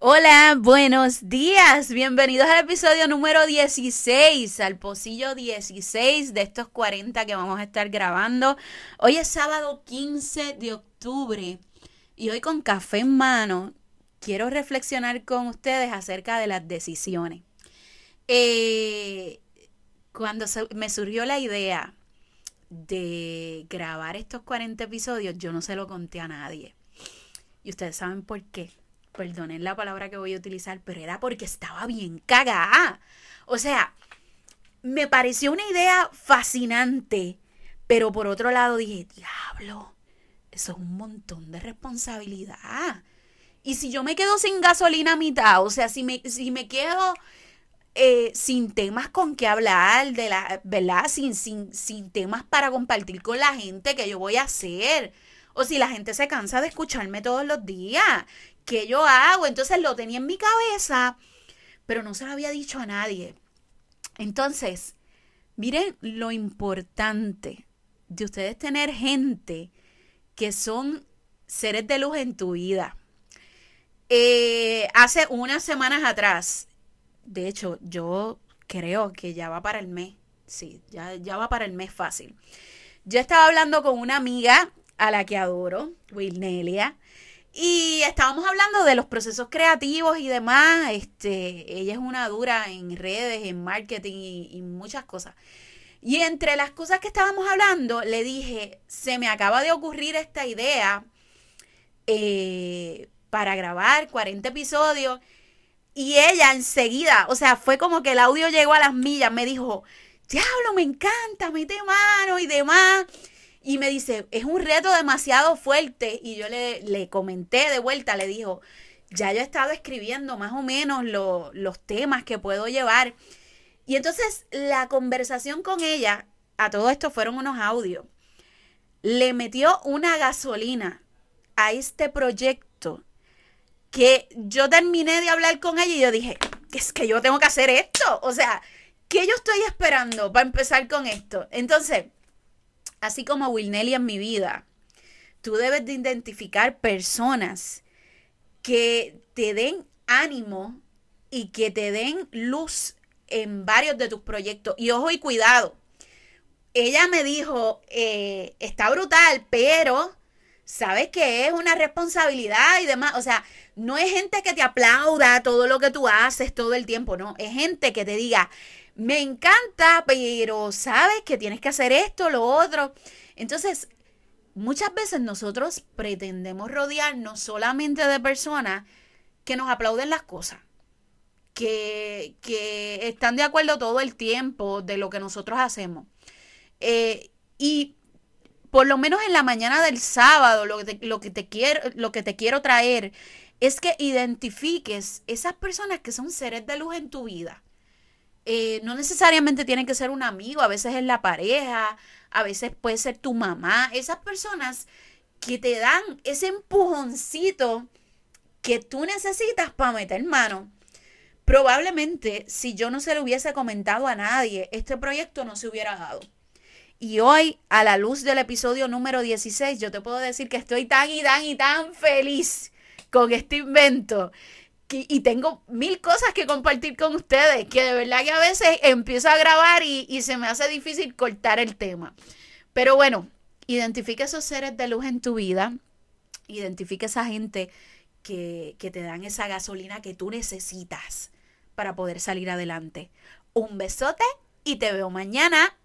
Hola, buenos días, bienvenidos al episodio número 16, al Pocillo 16 de estos 40 que vamos a estar grabando. Hoy es sábado 15 de octubre y hoy con café en mano quiero reflexionar con ustedes acerca de las decisiones. Cuando me surgió la idea de grabar estos 40 episodios, yo no se lo conté a nadie y ustedes saben por qué. Perdonen la palabra que voy a utilizar, pero era porque estaba bien cagada. O sea, me pareció una idea fascinante, pero por otro lado dije, diablo, eso es un montón de responsabilidad. Y si yo me quedo sin gasolina a mitad, o sea, si me quedo sin temas con qué hablar, de la, ¿verdad? Sin temas para compartir con la gente que yo voy a hacer. O si la gente se cansa de escucharme todos los días, ¿qué yo hago? Entonces lo tenía en mi cabeza, pero no se lo había dicho a nadie. Entonces, miren lo importante de ustedes tener gente que son seres de luz en tu vida. Hace unas semanas atrás, de hecho, yo creo que ya va para el mes. Sí, ya va para el mes fácil. Yo estaba hablando con una amiga a la que adoro, Wilnelia, y estábamos hablando de los procesos creativos y demás. Ella es una dura en redes, en marketing y muchas cosas. Y entre las cosas que estábamos hablando, le dije, se me acaba de ocurrir esta idea para grabar 40 episodios. Y ella enseguida, o sea, fue como que el audio llegó a las millas. Me dijo, diablo, me encanta, mete mano y demás. Y me dice, es un reto demasiado fuerte. Y yo le comenté de vuelta, le dijo, ya yo he estado escribiendo más o menos los temas que puedo llevar. Y entonces la conversación con ella, a todo esto fueron unos audios, le metió una gasolina a este proyecto que yo terminé de hablar con ella y yo dije, es que yo tengo que hacer esto. O sea, ¿qué yo estoy esperando para empezar con esto? Entonces, así como Wilnelia en mi vida, tú debes de identificar personas que te den ánimo y que te den luz en varios de tus proyectos. Y ojo y cuidado, ella me dijo, está brutal, pero sabes que es una responsabilidad y demás. O sea, no es gente que te aplauda todo lo que tú haces todo el tiempo, no. Es gente que te diga, me encanta, pero sabes que tienes que hacer esto, lo otro. Entonces, muchas veces nosotros pretendemos rodearnos solamente de personas que nos aplauden las cosas, que están de acuerdo todo el tiempo de lo que nosotros hacemos. Y por lo menos en la mañana del sábado, lo que te quiero traer es que identifiques esas personas que son seres de luz en tu vida. No necesariamente tiene que ser un amigo, a veces es la pareja, a veces puede ser tu mamá. Esas personas que te dan ese empujoncito que tú necesitas para meter mano. Probablemente, si yo no se lo hubiese comentado a nadie, este proyecto no se hubiera dado. Y hoy, a la luz del episodio número 16, yo te puedo decir que estoy tan y tan y tan feliz con este invento. Y tengo mil cosas que compartir con ustedes, que de verdad que a veces empiezo a grabar y se me hace difícil cortar el tema. Pero bueno, identifica esos seres de luz en tu vida, identifica esa gente que te dan esa gasolina que tú necesitas para poder salir adelante. Un besote y te veo mañana.